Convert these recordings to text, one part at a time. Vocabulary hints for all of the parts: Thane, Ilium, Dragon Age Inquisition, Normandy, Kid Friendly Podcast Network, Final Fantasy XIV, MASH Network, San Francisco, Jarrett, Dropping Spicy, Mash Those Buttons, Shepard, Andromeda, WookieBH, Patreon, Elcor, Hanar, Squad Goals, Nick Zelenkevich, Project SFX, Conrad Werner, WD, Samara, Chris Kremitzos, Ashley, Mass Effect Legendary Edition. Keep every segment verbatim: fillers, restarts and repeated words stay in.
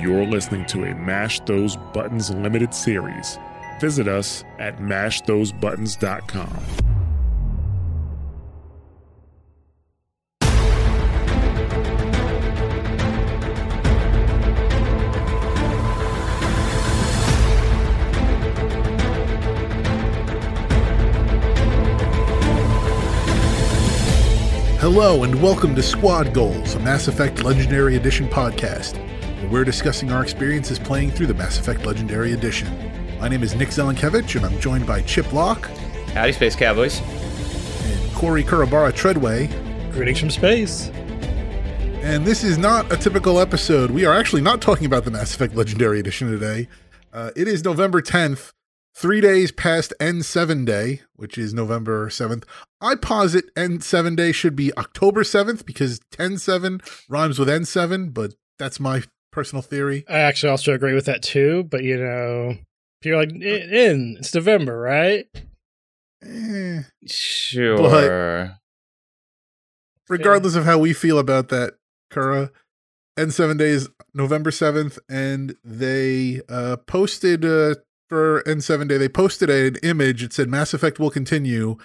you're listening to a Mash Those Buttons limited series. Visit us at mash those buttons dot com. Hello and welcome to Squad Goals, a Mass Effect Legendary Edition podcast, where we're discussing our experiences playing through the Mass Effect Legendary Edition. My name is Nick Zelenkevich, and I'm joined by Chip Locke. Howdy, Space Cowboys. And Corey Kurabara-Treadway. Greetings from space. And this is not a typical episode. We are actually not talking about the Mass Effect Legendary Edition today. Uh, it is November tenth. Three days past N seven Day, which is November seventh. I posit N seven Day should be October seventh because ten seven rhymes with N seven, but that's my personal theory. I actually also agree with that too, but you know, people are like, N, it's November, right? Eh, sure. But regardless of how we feel about that, Kura, N seven Day is November seventh, and they uh, posted... Uh, For N seven Day, they posted an image. It said, Mass Effect will continue.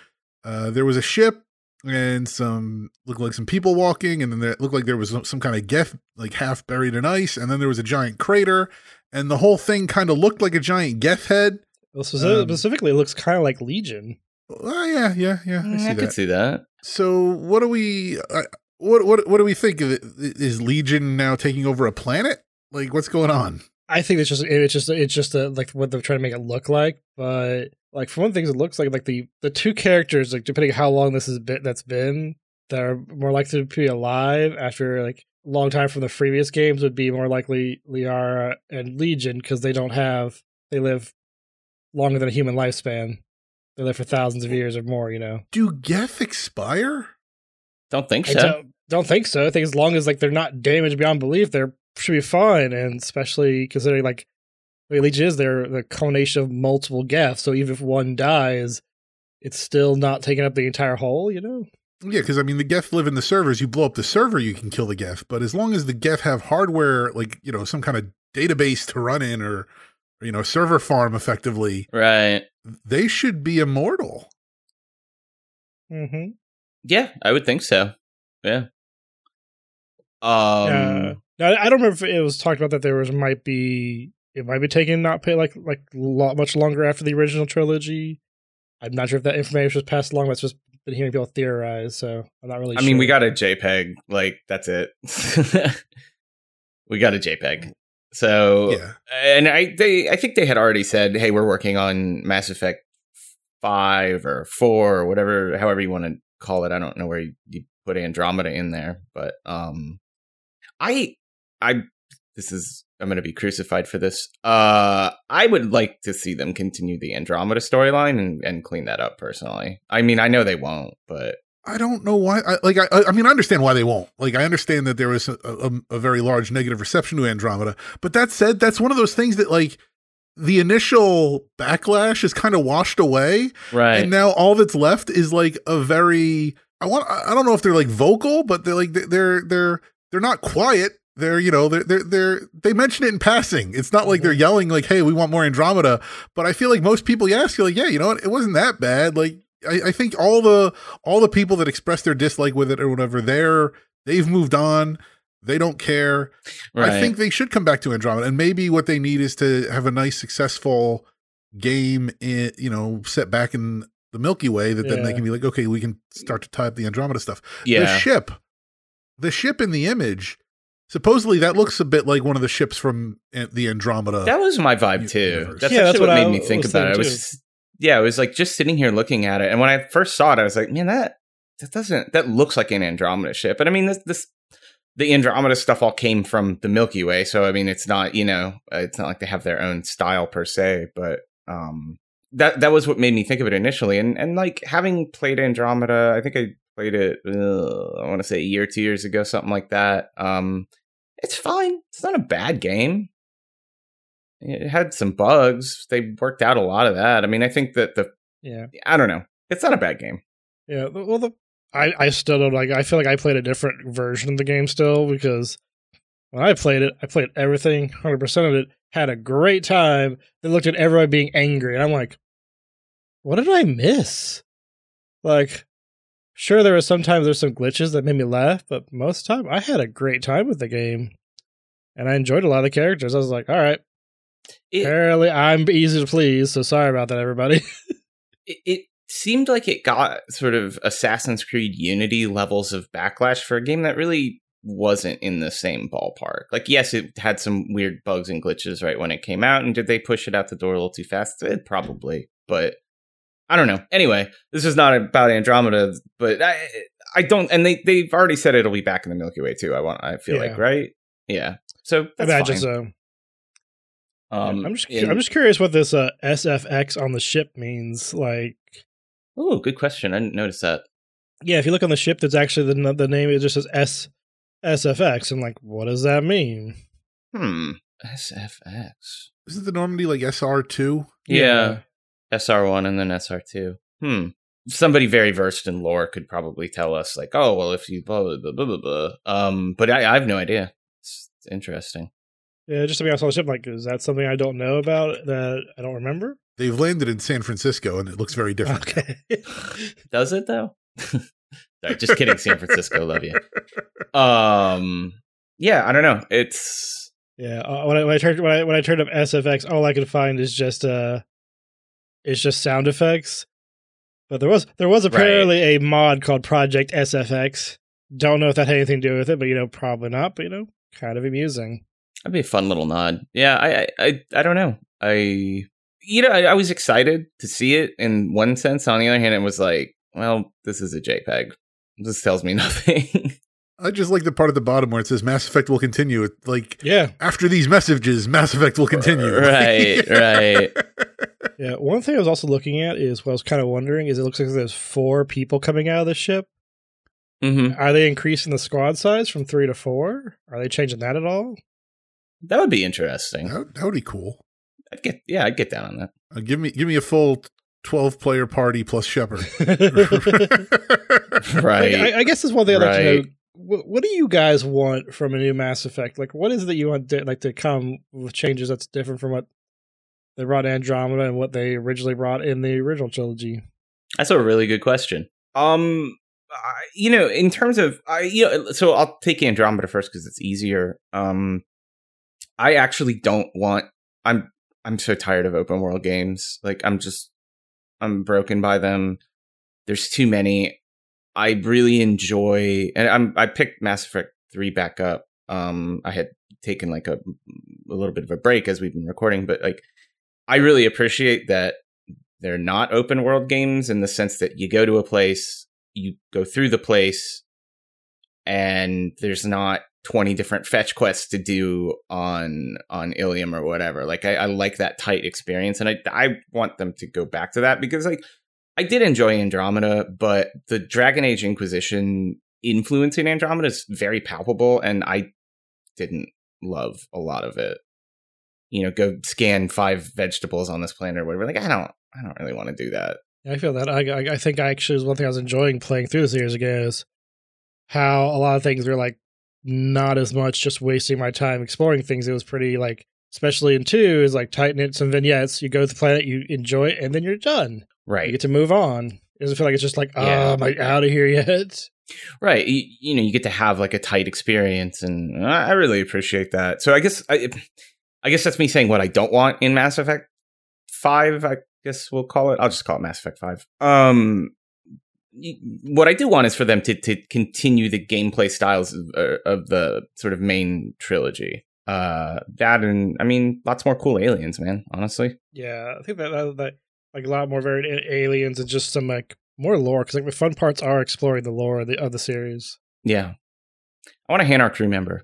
Uh, there was a ship and some, looked like some people walking, and then there, it looked like there was some, some kind of Geth, like half buried in ice, and then there was a giant crater, and the whole thing kind of looked like a giant Geth head. Well, specifically, um, specifically it looks kind of like Legion. Oh, yeah, yeah, yeah. I, see I that. could see that. So what do we, uh, what, what, what do we think of it? Is Legion now taking over a planet? Like, what's going on? I think it's just it's just it's just a, like what they're trying to make it look like, but like for one thing, it looks like like the, the two characters, like depending on how long this has been, that's been, that are more likely to be alive after like a long time from the previous games would be more likely Liara and Legion, because they don't have they live longer than a human lifespan. They live for thousands of years or more. You know, do Geth expire? Don't think so. Don't, don't think so. I think as long as like they're not damaged beyond belief, they're should be fine, and especially considering like I mean, Legion is they're the culmination of multiple Geth, so even if one dies, it's still not taking up the entire whole, you know? Yeah, because I mean, the Geth live in the servers. You blow up the server, you can kill the Geth, but as long as the Geth have hardware, like, you know, some kind of database to run in, or, or you know, server farm effectively, right? They should be immortal. Mm-hmm. Yeah, I would think so. Yeah. Um... Yeah. Now, I don't remember if it was talked about that there was might be it might be taken not pay like like lot much longer after the original trilogy. I'm not sure if that information was passed along. But it's just been hearing people theorize, so I'm not really. I sure. I mean, we got a JPEG, like that's it. We got a JPEG, so yeah. And I they I think they had already said, hey, we're working on Mass Effect five or four or whatever, however you want to call it. I don't know where you, you put Andromeda in there, but um, I. I this is I'm going to be crucified for this. Uh, I would like to see them continue the Andromeda storyline and, and clean that up personally. I mean, I know they won't, but I don't know why. I, like, I, I mean, I understand why they won't. Like, I understand that there was a, a, a very large negative reception to Andromeda. But that said, that's one of those things that like the initial backlash is kind of washed away, right? And now all that's left is like a very I want I don't know if they're like vocal, but they're like they're they're they're not quiet. They're, you know, they're, they're, they're, they mention it in passing. It's not like they're yelling like, hey, we want more Andromeda. But I feel like most people you ask, you're like, yeah, you know what? It wasn't that bad. Like, I, I think all the, all the people that expressed their dislike with it or whatever, they're, they've moved on. They don't care. Right. I think they should come back to Andromeda. And maybe what they need is to have a nice, successful game, in, you know, set back in the Milky Way that yeah. then they can be like, okay, we can start to tie up the Andromeda stuff. Yeah. The ship, the ship in the image. Supposedly, that looks a bit like one of the ships from the Andromeda. That was my vibe, too. That's, yeah, that's what, what made I me think about it. I was, yeah, I was like just sitting here looking at it. And when I first saw it, I was like, man, that that doesn't, that looks like an Andromeda ship. But I mean, this, this, the Andromeda stuff all came from the Milky Way. So, I mean, it's not, you know, it's not like they have their own style per se. But um, that that was what made me think of it initially. And, and like having played Andromeda, I think I played it, ugh, I want to say a year, two years ago, something like that. Um, It's fine. It's not a bad game. It had some bugs. They worked out a lot of that. I mean, I think that the yeah. I don't know. It's not a bad game. Yeah. Well, the I, I still don't like. I feel like I played a different version of the game still because When I played it, I played everything, one hundred percent of it, had a great time, then looked at everybody being angry, and I'm like, what did I miss? Like, sure, there were sometimes there's some glitches that made me laugh, but most of the time, I had a great time with the game, and I enjoyed a lot of the characters. I was like, all right, it, apparently I'm easy to please, so sorry about that, everybody. it, it seemed like it got sort of Assassin's Creed Unity levels of backlash for a game that really wasn't in the same ballpark. Like, yes, it had some weird bugs and glitches right when it came out, and did they push it out the door a little too fast? It probably, but... I don't know. Anyway, this is not about Andromeda, but I I don't, and they, they've already said it'll be back in the Milky Way too, I want I feel yeah. like, right? Yeah. So that's imagine fine. so. Um, I'm just in, I'm just curious what this uh, S F X on the ship means. Like, oh, good question. I didn't notice that. Yeah, if you look on the ship, that's actually the the name. It just says S S F X, and like, what does that mean? Hmm. S F X. Isn't the Normandy like S R two? Yeah. yeah. S R one and then S R two. Hmm. Somebody very versed in lore could probably tell us, like, oh, well, if you blah, blah, blah, blah, blah, blah. Um, but I, I have no idea. It's interesting. Yeah, just to be honest on the ship, like, is that something I don't know about that I don't remember? They've landed in San Francisco, and it looks very different. Okay. Does it, though? Sorry, just kidding, San Francisco, love you. Um, yeah, I don't know. It's... Yeah, uh, when, I, when, I turned, when, I, when I turned up S F X, all I could find is just... Uh, It's just sound effects, but there was there was apparently right. a mod called Project S F X. Don't know if that had anything to do with it, but you know, probably not. But you know, kind of amusing. That'd be a fun little nod. Yeah, I I I don't know. I you know I, I was excited to see it in one sense. On the other hand, it was like, well, this is a JPEG. This tells me nothing. I just like the part at the bottom where it says Mass Effect will continue. Like, yeah, after these messages, Mass Effect will continue. Right, right. Yeah, one thing I was also looking at is what I was kind of wondering is it looks like there's four people coming out of the ship. Mm-hmm. Are they increasing the squad size from three to four? Are they changing that at all? That would be interesting. That, that would be cool. I'd get yeah, I'd get down on that. Uh, give me give me a full twelve player party plus Shepard. Right. I, I guess that's one thing I'd like right. to know. What, what do you guys want from a new Mass Effect? Like, what is it that you want to, like to come with changes that's different from what they brought Andromeda and what they originally brought in the original trilogy? That's a really good question. Um, I, you know, in terms of, I, you know, so I'll take Andromeda first because it's easier. Um, I actually don't want. I'm I'm so tired of open world games. Like, I'm just I'm broken by them. There's too many. I really enjoy, and I'm I picked Mass Effect three back up. Um, I had taken like a a little bit of a break as we've been recording, but like. I really appreciate that they're not open world games in the sense that you go to a place, you go through the place, and there's not twenty different fetch quests to do on on Ilium or whatever. Like, I, I like that tight experience, and I I want them to go back to that because, like, I did enjoy Andromeda, but the Dragon Age Inquisition influence in Andromeda is very palpable, and I didn't love a lot of it. You know, go scan five vegetables on this planet or whatever. Like, I don't, I don't really want to do that. I feel that. I, I think I actually was one thing I was enjoying playing through this years ago is how a lot of things were like not as much just wasting my time exploring things. It was pretty like, especially in two, is like tighten it some vignettes. You go to the planet, you enjoy it, and then you're done. Right. You get to move on. It doesn't feel like it's just like, oh, yeah. am I out of here yet? Right. You, you know, you get to have like a tight experience, and I really appreciate that. So I guess I. It, I guess that's me saying what I don't want in Mass Effect five, I guess we'll call it. I'll just call it Mass Effect five. Um, what I do want is for them to to continue the gameplay styles of, uh, of the sort of main trilogy. Uh, that and, I mean, lots more cool aliens, man, honestly. Yeah, I think that, that, that like a lot more varied aliens and just some like more lore, because like the fun parts are exploring the lore of the, of the series. Yeah. I want a Hanar crew member.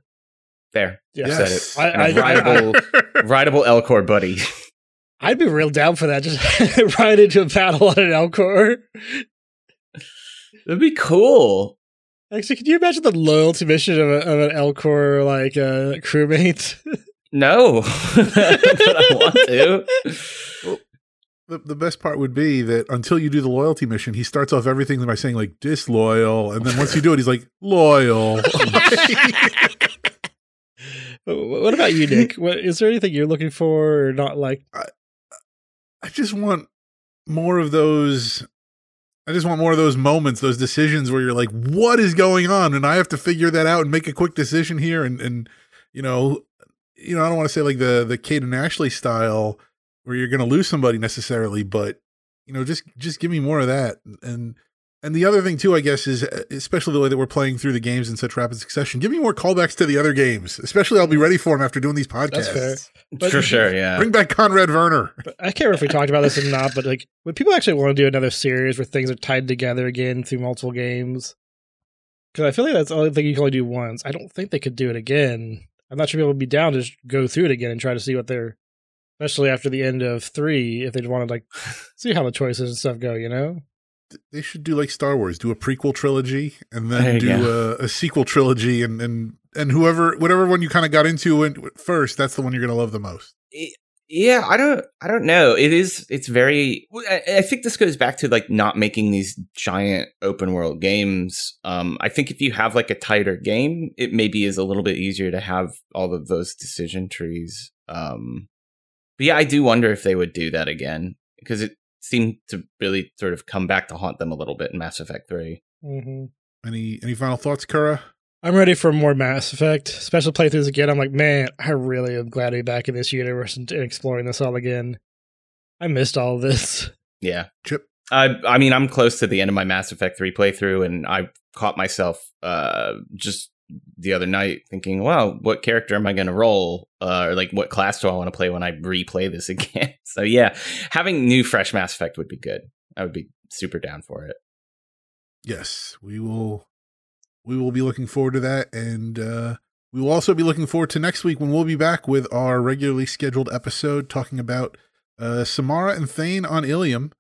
There, yeah. yes. said it. I, I, rideable, I, I, rideable Elcor buddy. I'd be real down for that. Just ride into a battle on an Elcor. That'd be cool. Actually, can you imagine the loyalty mission of, a, of an Elcor like uh, crewmate? No, but I want to. Well, the the best part would be that until you do the loyalty mission, he starts off everything by saying like disloyal, and then once you do it, he's like loyal. What about you, Nick? What, is there anything you're looking for or not like? I, I just want more of those. I just want more of those moments, those decisions where you're like, what is going on? And I have to figure that out and make a quick decision here. And, and you know, you know, I don't want to say like the, the Kate and Ashley style where you're going to lose somebody necessarily, but you know, just, just give me more of that. And, and the other thing too, I guess, is especially the way that we're playing through the games in such rapid succession, give me more callbacks to the other games, especially I'll be ready for them after doing these podcasts. That's fair. For sure, yeah. Bring back Conrad Werner. But I can't remember if we talked about this or not, but like, would people actually want to do another series where things are tied together again through multiple games? Because I feel like that's the only thing you can only do once. I don't think they could do it again. I'm not sure people would be down to just go through it again and try to see what they're, especially after the end of three, if they'd want to like see how the choices and stuff go, you know? They should do like Star Wars, do a prequel trilogy and then do a, a sequel trilogy. And, and, and whoever, whatever one you kind of got into first, that's the one you're going to love the most. Yeah. I don't, I don't know. It is, it's very, I think this goes back to like not making these giant open world games. Um, I think if you have like a tighter game, it maybe is a little bit easier to have all of those decision trees. Um, but yeah, I do wonder if they would do that again because it, seem to really sort of come back to haunt them a little bit in Mass Effect three. Mm-hmm. Any any final thoughts, Kura? I'm ready for more Mass Effect, special playthroughs again. I'm like, man, I really am glad to be back in this universe and exploring this all again. I missed all of this. Yeah. Chip? I, I mean, I'm close to the end of my Mass Effect three playthrough, and I caught myself uh, just the other night thinking, wow, what character am I going to roll? Uh, or like what class do I want to play when I replay this again? So yeah, having new fresh Mass Effect would be good. I would be super down for it. Yes, we will. We will be looking forward to that. And uh, we will also be looking forward to next week when we'll be back with our regularly scheduled episode talking about uh, Samara and Thane on Ilium.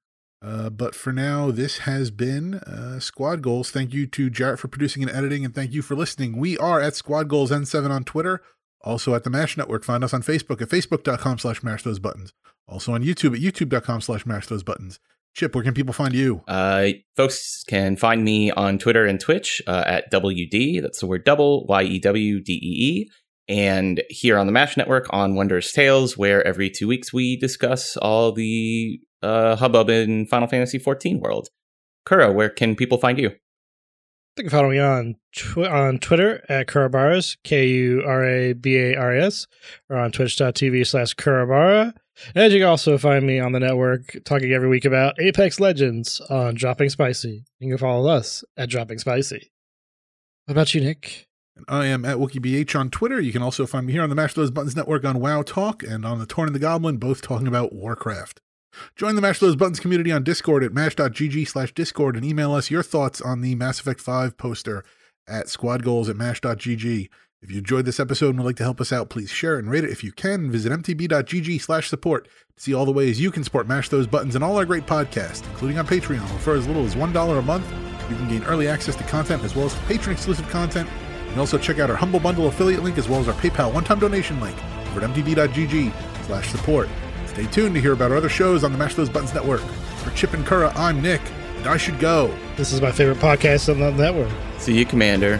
Uh, but for now, this has been uh, Squad Goals. Thank you to Jarrett for producing and editing, and thank you for listening. We are at Squad Goals N seven on Twitter, also at the MASH Network. Find us on Facebook at facebook.com slash mash those buttons. Also on YouTube at youtube.com slash mash those buttons. Chip, where can people find you? Uh, folks can find me on Twitter and Twitch uh, at W D. That's the word double, Y E W D E E. And here on the MASH Network on Wondrous Tales, where every two weeks we discuss all the uh, hubbub in Final Fantasy fourteen world. Kura, where can people find you? They can follow me on tw- on Twitter at Kurabaras, K U R A B A R A S, or on twitch.tv slash Kurabara. And you can also find me on the network talking every week about Apex Legends on Dropping Spicy. You can follow us at Dropping Spicy. What about you, Nick? I am at WookieBH on Twitter. You can also find me here on the Mash Those Buttons Network on WoW Talk and on the Torn and the Goblin, both talking about Warcraft. Join the Mash Those Buttons community on Discord at mash.gg slash Discord and email us your thoughts on the Mass Effect five poster at squadgoals at mash.gg. If you enjoyed this episode and would like to help us out, please share and rate it if you can. Visit mtb.gg slash support to see all the ways you can support Mash Those Buttons and all our great podcasts, including on Patreon, where for as little as one dollar a month, you can gain early access to content as well as patron-exclusive content. You can also check out our Humble Bundle affiliate link as well as our PayPal one-time donation link over at mtb.gg slash support. Stay tuned to hear about our other shows on the Mash Those Buttons Network. For Chip and Kura, I'm Nick, and I should go. This is my favorite podcast on the network. See you, Commander.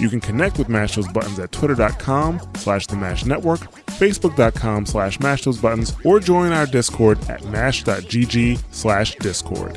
You can connect with Mash Those Buttons at twitter.com slash the Mash Network, facebook.com slash mash those buttons, or join our Discord at mash.gg slash Discord.